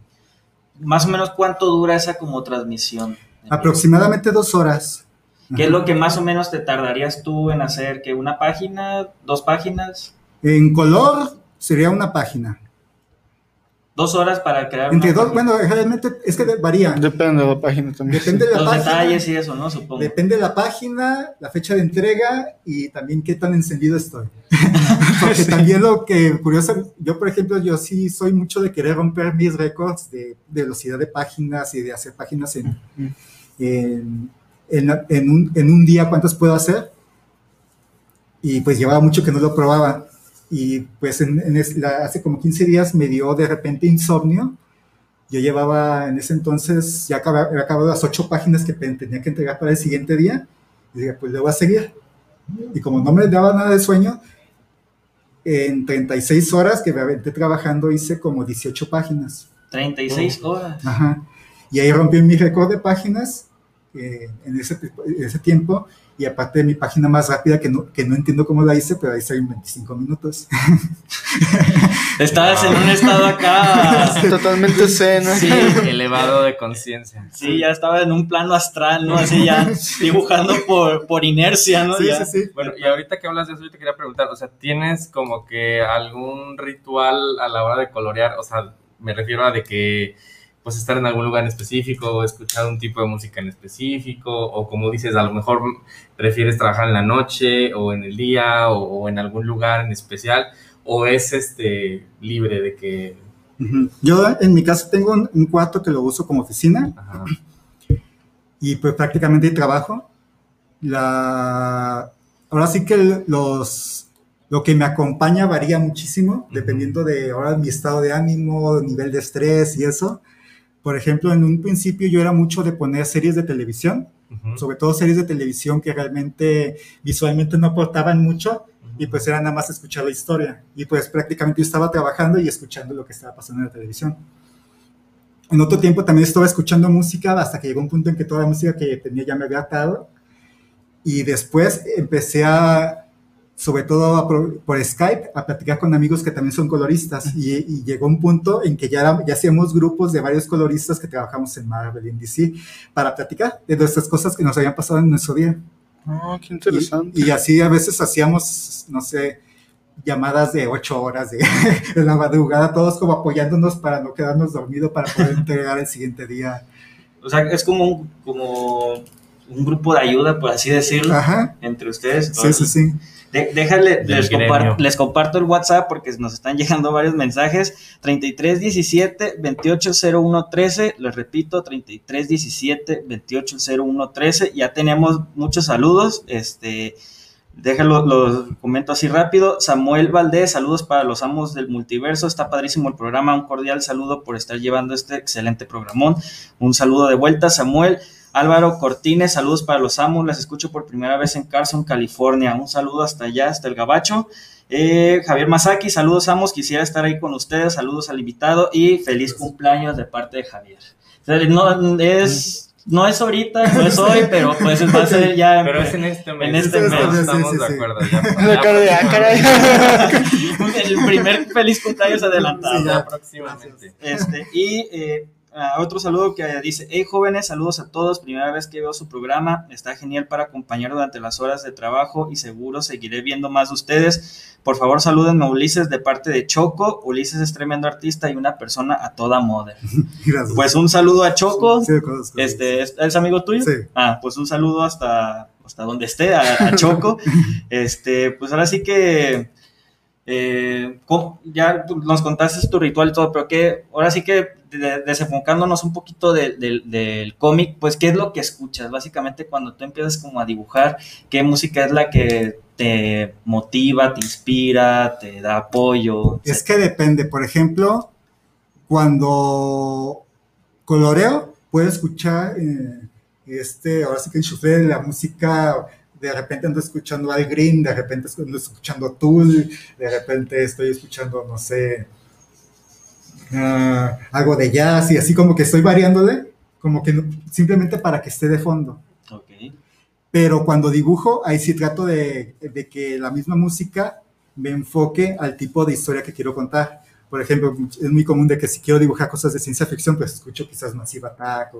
Más o menos, ¿cuánto dura esa como transmisión? Aproximadamente 2 horas. ¿Qué es lo que más o menos te tardarías tú en hacer? ¿Que una página? ¿2 páginas? En color sería una página. 2 horas para crear entre una 2, página. Bueno, realmente es que varía. Depende de la página también. Depende de la página, detalles y eso, ¿no? Supongo. Depende de la página, la fecha de entrega y también qué tan encendido estoy. Porque sí. También lo que curioso, yo por ejemplo, yo sí soy mucho de querer romper mis récords de velocidad de páginas y de hacer páginas en un día, ¿cuántas puedo hacer? Y pues llevaba mucho que no lo probaba. Y pues hace como 15 días me dio de repente insomnio. Yo llevaba en ese entonces, ya había acabado las 8 páginas que tenía que entregar para el siguiente día. Y dije, pues le voy a seguir. Y como no me daba nada de sueño, en 36 horas que me aventé trabajando hice como 18 páginas. 36 horas. Ajá. Y ahí rompí mi récord de páginas en ese tiempo, y aparte de mi página más rápida, que no entiendo cómo la hice, pero ahí salió en 25 minutos. Estabas en un estado acá totalmente zen, ¿no? Sí, elevado de conciencia. Sí, ya estaba en un plano astral, ¿no? Así ya dibujando por inercia, ¿no? Sí, ya. Sí, sí. Bueno, y ahorita que hablas de eso, yo te quería preguntar, o sea, ¿tienes como que algún ritual a la hora de colorear? O sea, me refiero a de que pues estar en algún lugar en específico, o escuchar un tipo de música en específico, o como dices, a lo mejor prefieres trabajar en la noche, o en el día, o en algún lugar en especial, o es libre de que... Yo en mi caso tengo un cuarto que lo uso como oficina. Ajá. Y pues prácticamente trabajo. Ahora sí que lo que me acompaña varía muchísimo, dependiendo de ahora mi estado de ánimo, nivel de estrés y eso. Por ejemplo, en un principio yo era mucho de poner series de televisión, sobre todo series de televisión que realmente visualmente no aportaban mucho, y pues era nada más escuchar la historia, y pues prácticamente yo estaba trabajando y escuchando lo que estaba pasando en la televisión. En otro tiempo también estaba escuchando música, hasta que llegó un punto en que toda la música que tenía ya me había atado, y después empecé a, sobre todo por Skype, a platicar con amigos que también son coloristas, y llegó un punto en que ya hacíamos grupos de varios coloristas que trabajamos en Marvel y en DC para platicar de nuestras cosas que nos habían pasado en nuestro día. Oh, qué interesante. Y así a veces hacíamos, no sé, llamadas de 8 horas de la madrugada, todos como apoyándonos para no quedarnos dormidos, para poder entregar el siguiente día. O sea, es como un grupo de ayuda, por así decirlo. Ajá. Entre ustedes. Sí, sí, sí. Déjale, les comparto el WhatsApp porque nos están llegando varios mensajes. 3317-280113, les repito, 3317-280113. Ya tenemos muchos saludos, déjalo, lo comento así rápido. Samuel Valdés, saludos para los amos del multiverso, está padrísimo el programa, un cordial saludo por estar llevando este excelente programón. Un saludo de vuelta, Samuel. Álvaro Cortines, saludos para los amos, las escucho por primera vez en Carson, California, un saludo hasta allá, hasta el Gabacho. Javier Masaki, saludos amos, quisiera estar ahí con ustedes, saludos al invitado y feliz cumpleaños de parte de Javier. O sea, no es ahorita, no es hoy, pero pues va a ser ya. Pero es en este mes. En este mes estamos de acuerdo. Sí. Ya, el primer feliz cumpleaños adelantado. Sí, ya, próximamente. Otro saludo que dice: hey jóvenes, saludos a todos, primera vez que veo su programa, está genial para acompañar durante las horas de trabajo y seguro seguiré viendo más de ustedes, por favor salúdenme a Ulises de parte de Choco. Ulises es tremendo artista y una persona a toda moda. Gracias. Pues un saludo a Choco. Sí, ¿es amigo tuyo? Sí. Ah, pues un saludo hasta hasta donde esté, a Choco. Pues ahora sí que ya nos contaste tu ritual y todo, pero que ahora sí que desenfocándonos un poquito del cómic, pues qué es lo que escuchas básicamente cuando tú empiezas como a dibujar, qué música es la que te motiva, te inspira, te da apoyo, etc. Es que depende, por ejemplo, cuando coloreo, puedo escuchar, ahora sí que enchufé la música, de repente ando escuchando Al Green, de repente ando escuchando Tool, de repente estoy escuchando, no sé, algo de jazz, y así como que estoy variándole, como que no, simplemente para que esté de fondo. Okay. Pero cuando dibujo, ahí sí trato de que la misma música me enfoque al tipo de historia que quiero contar. Por ejemplo, es muy común de que si quiero dibujar cosas de ciencia ficción, pues escucho quizás Massive Attack,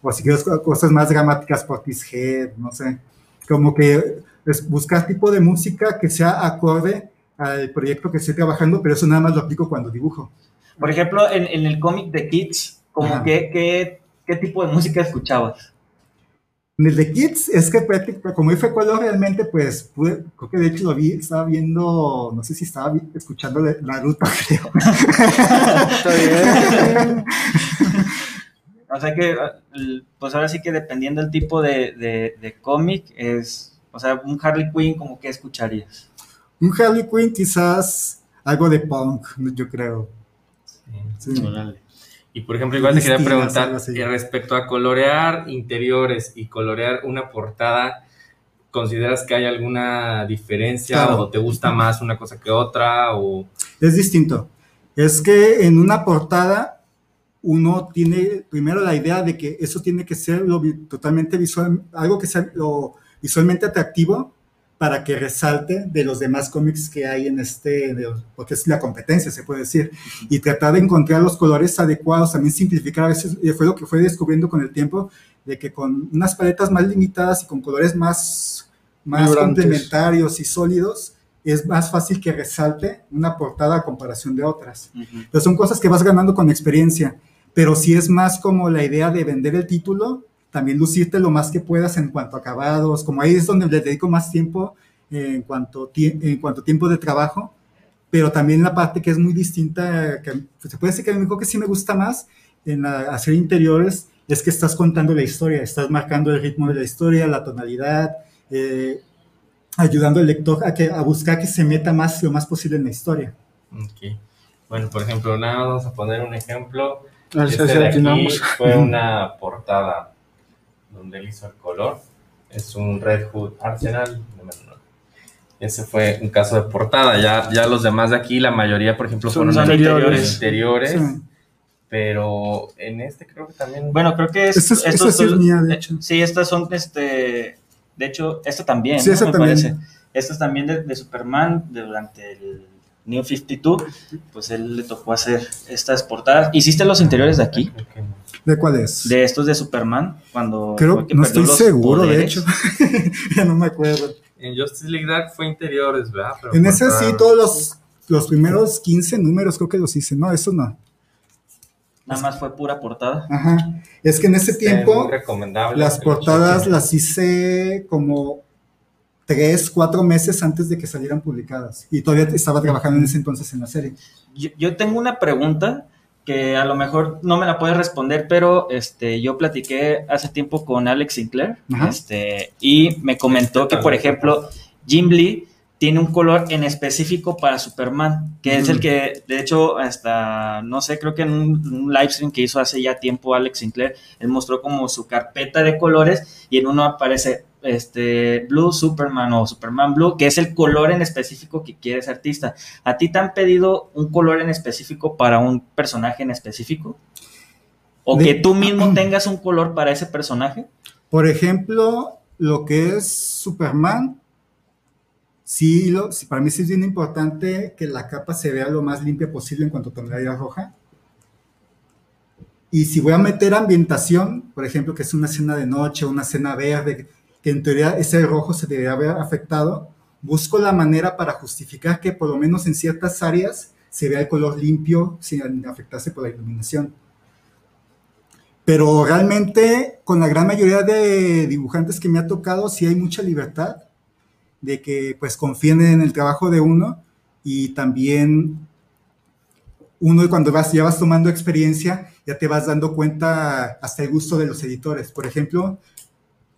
o si quiero cosas más dramáticas, Portishead, no sé. Como que es buscar tipo de música que sea acorde al proyecto que estoy trabajando, pero eso nada más lo aplico cuando dibujo. Por ejemplo, en el cómic de Kids, como ¿qué tipo de música escuchabas? En el de Kids, es que como fue color realmente, pues creo que de hecho lo vi, estaba viendo, no sé si estaba escuchando Naruto, creo. Está bien. O sea que, pues ahora sí que dependiendo del tipo de cómic, o sea, un Harley Quinn, ¿cómo qué escucharías? Un Harley Quinn quizás algo de punk, yo creo. Sí. Sí. Y por ejemplo, igual te quería preguntar respecto a colorear interiores y colorear una portada, ¿consideras que hay alguna diferencia? Claro. ¿O te gusta más una cosa que otra? O... Es distinto. Es que en una portada uno tiene primero la idea de que eso tiene que ser totalmente visual, algo que sea lo visualmente atractivo para que resalte de los demás cómics que hay en porque es la competencia, se puede decir, y tratar de encontrar los colores adecuados, también simplificar a veces, y fue lo que fue descubriendo con el tiempo, de que con unas paletas más limitadas y con colores más complementarios y sólidos, es más fácil que resalte una portada a comparación de otras. Uh-huh. Entonces son cosas que vas ganando con experiencia, pero si es más como la idea de vender el título, también lucirte lo más que puedas en cuanto a acabados, como ahí es donde le dedico más tiempo en cuanto a tiempo de trabajo, pero también la parte que es muy distinta, que se puede decir que a mí creo que sí me gusta más en hacer interiores, es que estás contando la historia, estás marcando el ritmo de la historia, la tonalidad, ayudando al lector a buscar que se meta lo más posible en la historia. Okay. Bueno, por ejemplo, nada, vamos a poner un ejemplo. De aquí fue una portada donde él hizo el color. Es un Red Hood Arsenal. Ese fue un caso de portada. Ya los demás de aquí, la mayoría, por ejemplo, fueron interiores. Sí. Pero en este creo que también... Bueno, creo que... Estos sí son, es mía, de hecho. Sí, estas son... De hecho, esto también, sí, ¿no? Me parece. Esto es también de Superman, durante el New 52, pues él le tocó hacer estas portadas. ¿Hiciste los interiores de aquí? ¿De cuáles? De estos de Superman, cuando... Creo, no estoy seguro, poderes. De hecho. Ya no me acuerdo. En Justice League Dark fue interiores, ¿verdad? Pero en ese sí, todos los primeros 15 números creo que los hice. No, eso no. Nada más fue pura portada. Ajá. Es que en ese tiempo las portadas las hice como 3-4 meses antes de que salieran publicadas. Y todavía estaba trabajando en ese entonces en la serie. Yo tengo una pregunta que a lo mejor no me la puedes responder, pero yo platiqué hace tiempo con Alex Sinclair, y me comentó que, por ejemplo, Jim Lee tiene un color en específico para Superman, que es el que, de hecho, hasta, no sé, creo que en un live stream que hizo hace ya tiempo Alex Sinclair, él mostró como su carpeta de colores, y en uno aparece Blue Superman o Superman Blue, que es el color en específico que quiere ese artista. ¿A ti te han pedido un color en específico para un personaje en específico? ¿O que tú mismo tengas un color para ese personaje? Por ejemplo, lo que es Superman... Sí, para mí sí es bien importante que la capa se vea lo más limpia posible en cuanto a tonalidad roja. Y si voy a meter ambientación, por ejemplo, que es una escena de noche, una escena verde, que en teoría ese rojo se debería haber afectado, busco la manera para justificar que por lo menos en ciertas áreas se vea el color limpio sin afectarse por la iluminación. Pero realmente con la gran mayoría de dibujantes que me ha tocado sí hay mucha libertad de que pues confíen en el trabajo de uno, y también uno cuando ya vas tomando experiencia ya te vas dando cuenta hasta el gusto de los editores. Por ejemplo,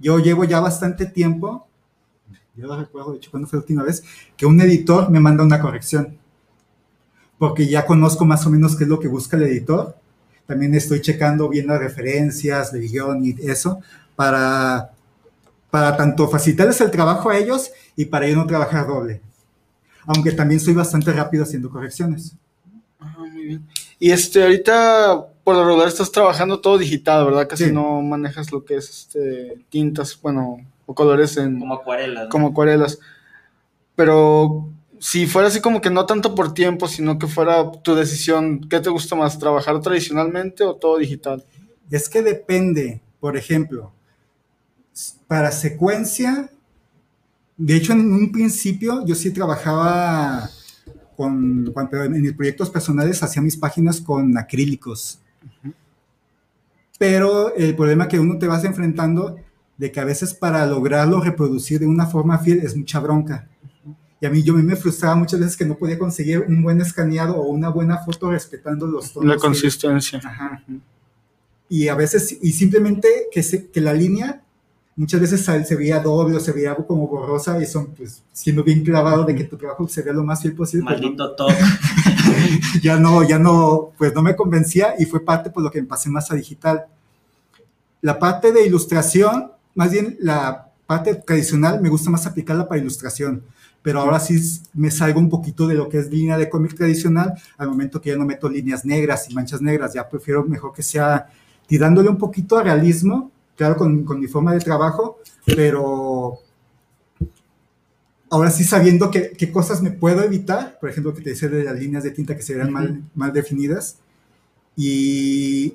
yo llevo ya bastante tiempo, yo no recuerdo de hecho cuándo fue la última vez que un editor me manda una corrección, porque ya conozco más o menos qué es lo que busca el editor. También estoy checando, viendo referencias de guión y eso, para tanto facilitarles el trabajo a ellos y para yo no trabajar doble. Aunque también soy bastante rápido haciendo correcciones. Ajá, muy bien. Y ahorita, por lo regular, estás trabajando todo digital, ¿verdad? Casi sí. No manejas lo que es tintas, bueno, o colores como acuarelas, ¿no? Como acuarelas. Pero si fuera así como que no tanto por tiempo, sino que fuera tu decisión, ¿qué te gusta más? ¿Trabajar tradicionalmente o todo digital? Es que depende. Por ejemplo, para secuencia, de hecho en un principio yo sí trabajaba en proyectos personales, hacía mis páginas con acrílicos. Uh-huh. Pero el problema que uno te vas enfrentando de que a veces para lograrlo reproducir de una forma fiel es mucha bronca. Uh-huh. Y a mí me frustraba muchas veces que no podía conseguir un buen escaneado o una buena foto respetando los tonos. La consistencia. Ajá. Uh-huh. Y a veces, y simplemente que la línea muchas veces se veía doble o se veía como borrosa, y son, pues, siendo bien clavado de que tu trabajo se vea lo más fiel posible. Maldito todo. Ya no, pues no me convencía, y fue parte por lo que me pasé más a digital. La parte de ilustración, más bien la parte tradicional, me gusta más aplicarla para ilustración, pero ahora sí me salgo un poquito de lo que es línea de cómic tradicional, al momento que ya no meto líneas negras y manchas negras, ya prefiero mejor que sea tirándole un poquito a realismo, claro, con mi forma de trabajo, pero ahora sí sabiendo qué cosas me puedo evitar, por ejemplo, que te decía de las líneas de tinta que se vean mal definidas, y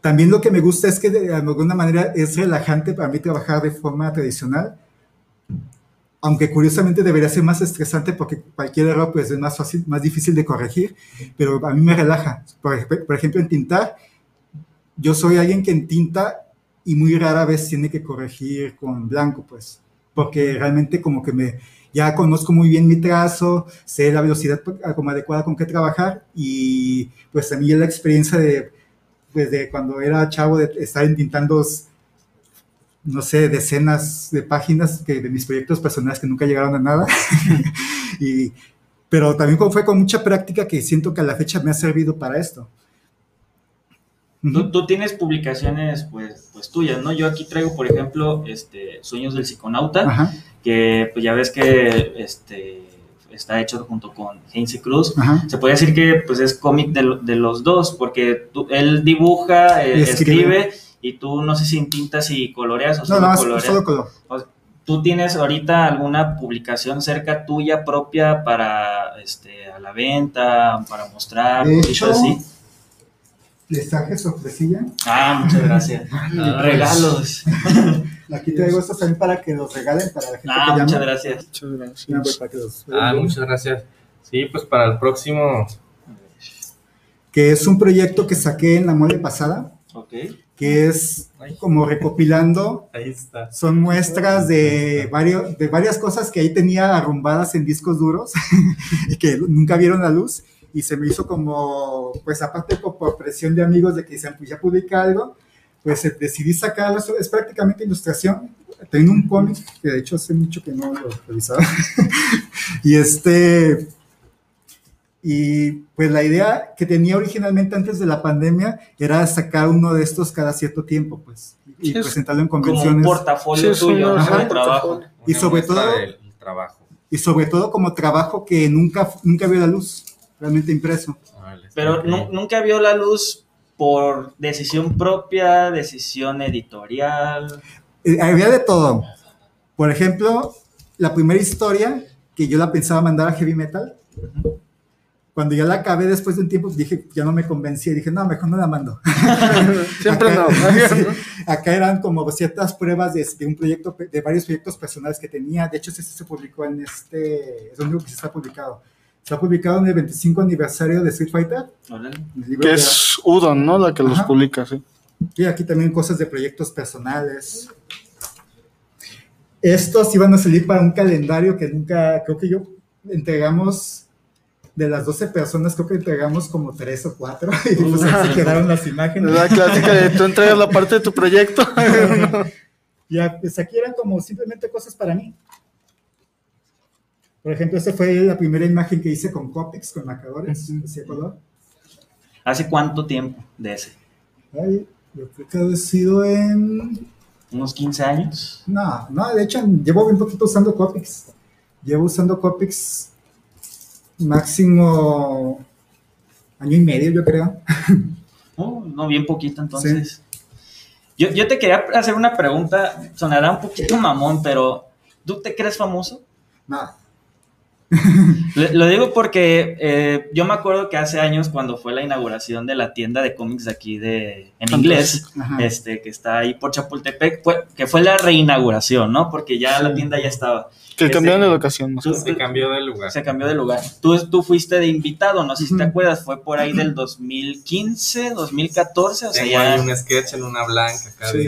también lo que me gusta es que de alguna manera es relajante para mí trabajar de forma tradicional, aunque curiosamente debería ser más estresante porque cualquier error pues, es más difícil de corregir, pero a mí me relaja. Por ejemplo, en tintar, yo soy alguien que en tinta y muy rara vez tiene que corregir con blanco, pues, porque realmente como que ya conozco muy bien mi trazo, sé la velocidad como adecuada con que trabajar, y pues a mí la experiencia de cuando era chavo de estar pintando, no sé, decenas de páginas de mis proyectos personales que nunca llegaron a nada, pero también fue con mucha práctica que siento que a la fecha me ha servido para esto. Tú tienes publicaciones pues tuyas, ¿no? Yo aquí traigo, por ejemplo, Sueños del Psiconauta. Ajá. Que pues ya ves que está hecho junto con Heinz Cruz. Ajá. Se puede decir que pues es cómic de los dos, porque él dibuja, escribe, y tú no sé si en tintas y coloreas o solo coloreas. No, solo color. ¿Tú tienes ahorita alguna publicación cerca tuya propia para a la venta, para mostrar, cosas así? Les traje sorpresilla. Ah, muchas gracias. No, regalos. Aquí traigo estos también para que los regalen para la gente que llama. Muchas gracias. Muchas gracias. Sí, pues para el próximo, que es un proyecto que saqué en la mole pasada. Okay. Que es como recopilando. Ahí está. Son muestras de varias cosas que ahí tenía arrumbadas en discos duros y que nunca vieron la luz. Y se me hizo como, pues aparte por presión de amigos de que dicen, pues ya publica algo, pues decidí sacarlo. Es prácticamente ilustración. Tengo un cómic que de hecho hace mucho que no lo revisaba. Y pues la idea que tenía originalmente antes de la pandemia era sacar uno de estos cada cierto tiempo, pues, y presentarlo en convenciones. Como un portafolio tuyo, un trabajo. Y sobre todo, como trabajo que nunca vio la luz. Realmente impreso. Pero nunca vio la luz por decisión propia, decisión editorial. Había de todo. Por ejemplo, la primera historia que yo la pensaba mandar a Heavy Metal, cuando ya la acabé después de un tiempo, dije, ya no me convencía, dije, no, mejor no la mando. Siempre acá, no. Sí, acá eran como ciertas pruebas de un proyecto, de varios proyectos personales que tenía. De hecho, ese se publicó en es lo único que se está publicado. Está publicado en el 25 aniversario de Street Fighter. Que es Udon, ¿no? La que los publica, sí. Y aquí también cosas de proyectos personales. Estos iban a salir para un calendario que nunca, creo que yo entregamos, de las 12 personas, creo que entregamos como 3 o 4 y pues ahí se quedaron las imágenes. La clásica de tú entregas la parte de tu proyecto. No. Ya, pues aquí eran como simplemente cosas para mí. Por ejemplo, esta fue la primera imagen que hice con Copics, con marcadores, así de color. ¿Hace cuánto tiempo de ese? Ay, yo creo que ha sido en... ¿Unos 15 años? No, no, de hecho, llevo bien poquito usando Copics. Llevo usando Copics máximo año y medio, yo creo. No, no, bien poquito, entonces. Sí. Yo te quería hacer una pregunta, sonará un poquito mamón, pero ¿tú te crees famoso? No. Lo digo porque yo me acuerdo que hace años, cuando fue la inauguración de la tienda de cómics de aquí en inglés, que está ahí por Chapultepec, que fue la reinauguración, ¿no? Porque ya la tienda ya estaba. Que cambiaron de locación. Se cambió de lugar. Se cambió de lugar. Tú fuiste de invitado, no sé si te acuerdas, fue por ahí del 2015, 2014. O sea, ya hay un sketch en una blanca. Acá sí.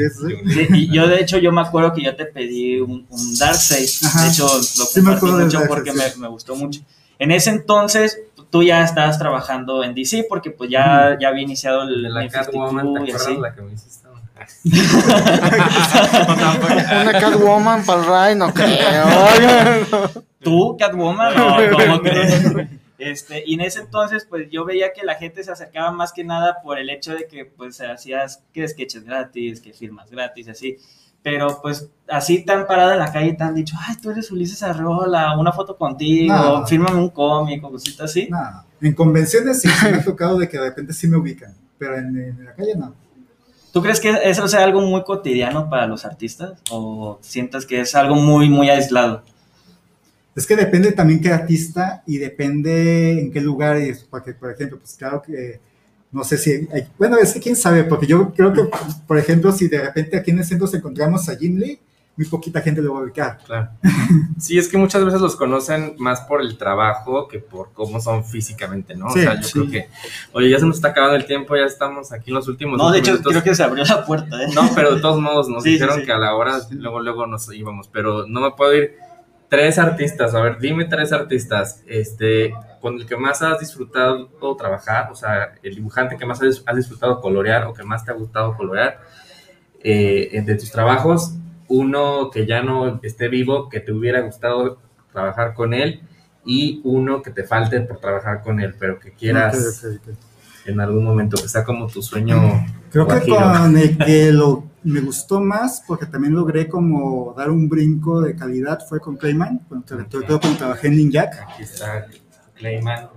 Y yo, de hecho, yo me acuerdo que yo te pedí un Darkseid. De hecho, lo compartí mucho porque me gustó mucho. En ese entonces, tú ya estabas trabajando en DC porque pues ya había iniciado la Catwoman, ¿te acuerdas la que me hiciste? Una Catwoman para el Ray, no creo. ¿Tú, Catwoman? No creo. Y en ese entonces, pues yo veía que la gente se acercaba más que nada por el hecho de que pues hacías que sketches gratis, que firmas gratis, así. Pero pues así tan parada en la calle, tan dicho, ay, tú eres Ulises Arreola, una foto contigo, no, fírmame un cómic o cositas así. No. En convenciones sí me ha tocado de que de repente sí me ubican, pero en la calle no. ¿Tú crees que eso sea algo muy cotidiano para los artistas? ¿O sientes que es algo muy, muy aislado? Es que depende también qué artista y depende en qué lugar. Porque, por ejemplo, pues claro que no sé si... Bueno, es que quién sabe, porque yo creo que, por ejemplo, si de repente aquí en el centro nos encontramos a Jim Lee, muy poquita gente lo va a ubicar. Claro. Sí, es que muchas veces los conocen más por el trabajo que por cómo son físicamente, ¿no? Sí, o sea, yo creo que, oye, ya se nos está acabando el tiempo, ya estamos aquí en los últimos. No, de hecho, minutos. Creo que se abrió la puerta, ¿eh? No, pero de todos modos nos dijeron que a la hora, luego nos íbamos, pero no me puedo ir. 3 artistas, a ver, dime 3 artistas, con el que más has disfrutado trabajar, o sea, el dibujante que más has disfrutado colorear o que más te ha gustado colorear, de tus trabajos. Uno que ya no esté vivo, que te hubiera gustado trabajar con él, y uno que te falte por trabajar con él, pero que quieras en algún momento, que sea como tu sueño. Creo guajiro. Que con el que me gustó más, porque también logré como dar un brinco de calidad, fue con Clayman, cuando trabajé en Ninjak. Aquí está Clayman,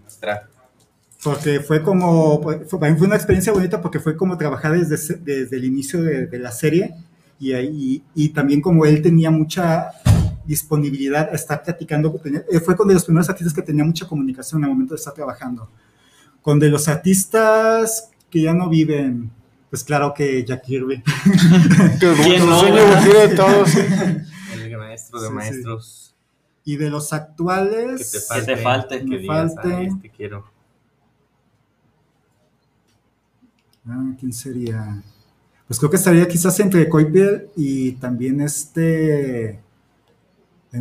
nuestra... Porque fue una experiencia bonita, porque fue como trabajar desde el inicio de la serie, y también como él tenía mucha disponibilidad a estar platicando, fue con de los primeros artistas que tenía mucha comunicación en el momento de estar trabajando. Con de los artistas que ya no viven, pues claro que Jack Kirby. ¿Quién no? Sueño de todos. El maestro de maestros. Sí. Y de los actuales... Que te falte. Te quiero. ¿Quién sería...? Pues creo que estaría quizás entre Coypiel y también a mí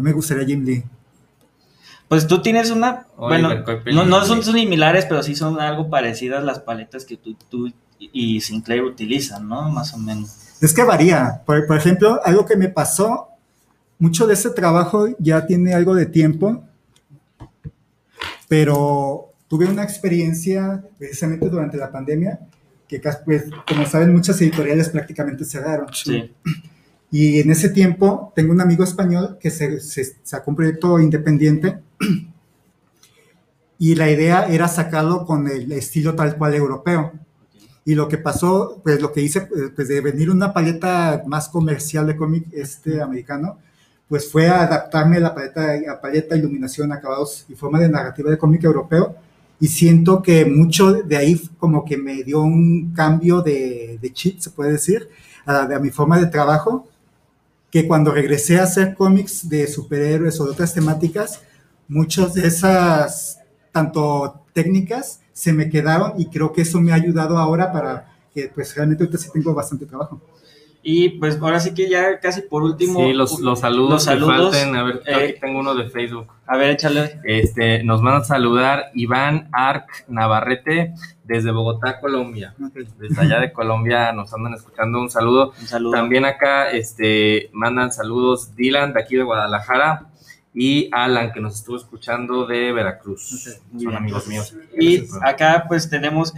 me gustaría Jim Lee. Pues tú tienes una... bueno, no son similares, pero sí son algo parecidas las paletas que tú y Sinclair utilizan, ¿no? Más o menos. Es que varía. Por ejemplo, algo que me pasó, mucho de ese trabajo ya tiene algo de tiempo, pero tuve una experiencia precisamente durante la pandemia, que pues, como saben, muchas editoriales prácticamente cerraron. Sí. Y en ese tiempo tengo un amigo español que se sacó un proyecto independiente y la idea era sacarlo con el estilo tal cual europeo. Y lo que pasó, pues lo que hice, pues de venir una paleta más comercial de cómic americano, pues fue a adaptarme a la paleta, iluminación, acabados y forma de narrativa de cómic europeo. Y siento que mucho de ahí como que me dio un cambio de chip, se puede decir, a mi forma de trabajo, que cuando regresé a hacer cómics de superhéroes o de otras temáticas, muchas de esas, tanto técnicas, se me quedaron, y creo que eso me ha ayudado ahora para que pues realmente ahorita sí tengo bastante trabajo. Y pues ahora sí que ya casi por último... Sí, los saludos, los saludos que falten. A ver, aquí tengo uno de Facebook. A ver, échale. Nos van a saludar Iván Arc Navarrete desde Bogotá, Colombia. Okay. Desde allá de Colombia nos andan escuchando. Un saludo. Un saludo. También acá mandan saludos Dylan de aquí de Guadalajara y Alan que nos estuvo escuchando de Veracruz. Okay. Son amigos míos. Y acá pues tenemos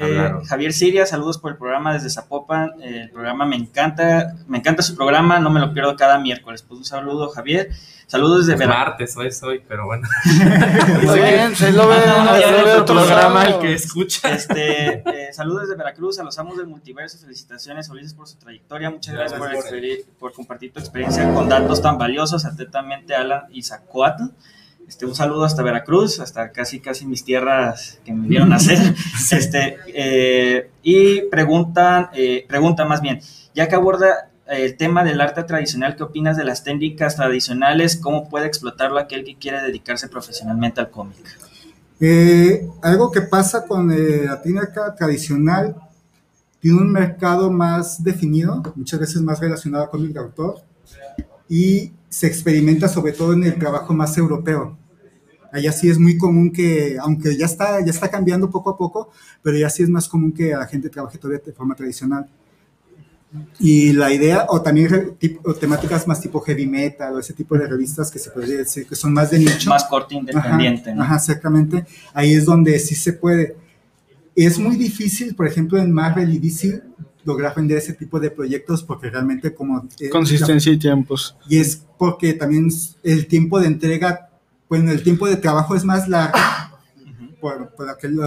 Javier Siria, saludos por el programa desde Zapopan, el programa me encanta su programa, no me lo pierdo cada miércoles, pues un saludo Javier, saludos desde Veracruz. Martes hoy, pero bueno. Bien, se lo ve otro programa el que escucha. Saludos desde Veracruz a los amos del multiverso, felicitaciones Ulises por su trayectoria, muchas gracias por compartir tu experiencia con datos tan valiosos, atentamente Alan Izacuatl. Un saludo hasta Veracruz, hasta casi mis tierras que me vieron nacer. Y pregunta más bien, ya que aborda el tema del arte tradicional, ¿qué opinas de las técnicas tradicionales? ¿Cómo puede explotarlo aquel que quiere dedicarse profesionalmente al cómic? Algo que pasa con la técnica tradicional, tiene un mercado más definido, muchas veces más relacionado con el de autor, y se experimenta sobre todo en el trabajo más europeo. Allá sí es muy común que, aunque ya está cambiando poco a poco, pero ya sí es más común que la gente trabaje todavía de forma tradicional. Y la idea, o también temáticas más tipo heavy metal, o ese tipo de revistas que se podría decir que son más de nicho. Más corte independiente. Ajá, ¿no? Ajá, exactamente. Ahí es donde sí se puede. Es muy difícil, por ejemplo, en Marvel y DC, lograr vender ese tipo de proyectos porque realmente como... consistencia y tiempos. Y es porque también el tiempo de entrega, bueno, el tiempo de trabajo es más largo por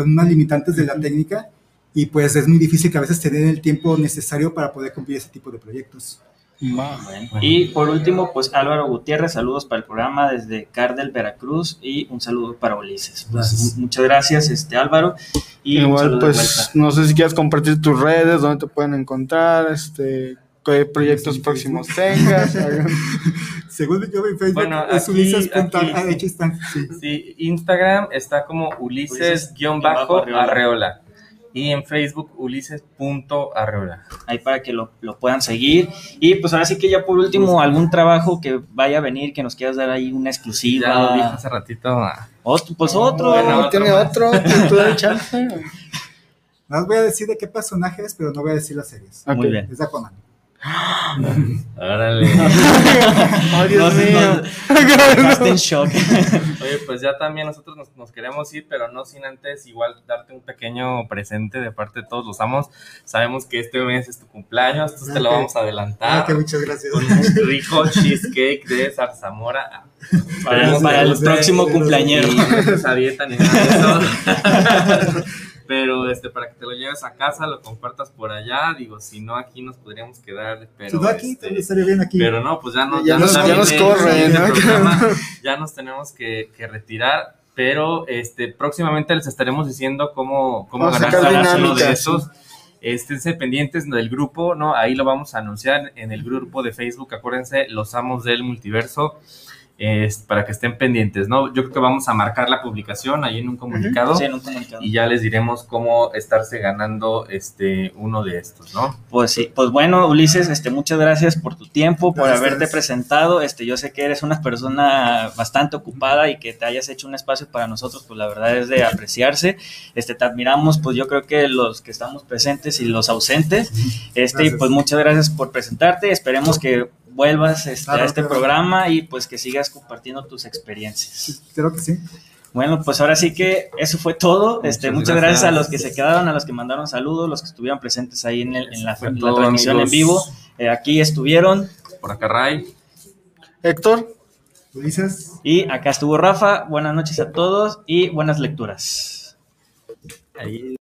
unas limitantes de la técnica y pues es muy difícil que a veces tener el tiempo necesario para poder cumplir ese tipo de proyectos. Bueno. Y por último, pues Álvaro Gutiérrez, saludos para el programa desde Cardel, Veracruz, y un saludo para Ulises. Pues, muchas gracias, Álvaro. Y igual, pues, no sé si quieres compartir tus redes, dónde te pueden encontrar, qué proyectos próximos tengas. Según yo en Facebook, bueno, es Ulises.arreola. Sí, Instagram está como Ulises_Arreola. Y en Facebook, Ulises.Arreola. Ahí para que lo puedan seguir. Y pues ahora sí que ya por último, algún trabajo que vaya a venir, que nos quieras dar ahí una exclusiva. Ya lo dije hace ratito. Otro. Bueno, ¿Tiene otro? ¿Tú das chance? No voy a decir de qué personaje es, pero no voy a decir las series. Okay. Muy bien. Es Aquaman. Órale. Oh, Dios mío. Estás en shock. Oye, pues ya también nosotros nos queremos ir, pero no sin antes igual darte un pequeño presente de parte de todos los amos. Sabemos que este mes es tu cumpleaños, entonces te lo vamos a adelantar. Muchas gracias. Un rico cheesecake de zarzamora para el próximo cumpleañero. Pero para que te lo lleves a casa, lo compartas por allá, si no aquí nos podríamos quedar, pero... Si no aquí, también estaría bien aquí. Pero no, pues ya nos tenemos que retirar, pero próximamente les estaremos diciendo cómo ganar uno de esos. Esténse pendientes del grupo, ¿no? Ahí lo vamos a anunciar en el grupo de Facebook, acuérdense, los amos del multiverso. Para que estén pendientes, ¿no? Yo creo que vamos a marcar la publicación ahí en un comunicado, y ya les diremos cómo estarse ganando uno de estos, ¿no? Pues sí, pues bueno, Ulises, muchas gracias por tu tiempo, gracias por haberte presentado, yo sé que eres una persona bastante ocupada y que te hayas hecho un espacio para nosotros, pues la verdad es de apreciarse, te admiramos, pues yo creo que los que estamos presentes y los ausentes, y pues muchas gracias por presentarte, esperemos que vuelvas a este programa y pues que sigas compartiendo tus experiencias. Creo que sí. Bueno, pues ahora sí que eso fue todo. Muchas gracias a los que se quedaron, a los que mandaron saludos, los que estuvieron presentes ahí en la transmisión amigos. En vivo. Aquí estuvieron. Por acá Ray. Héctor. Ulises. Y acá estuvo Rafa. Buenas noches a todos y buenas lecturas. Ahí.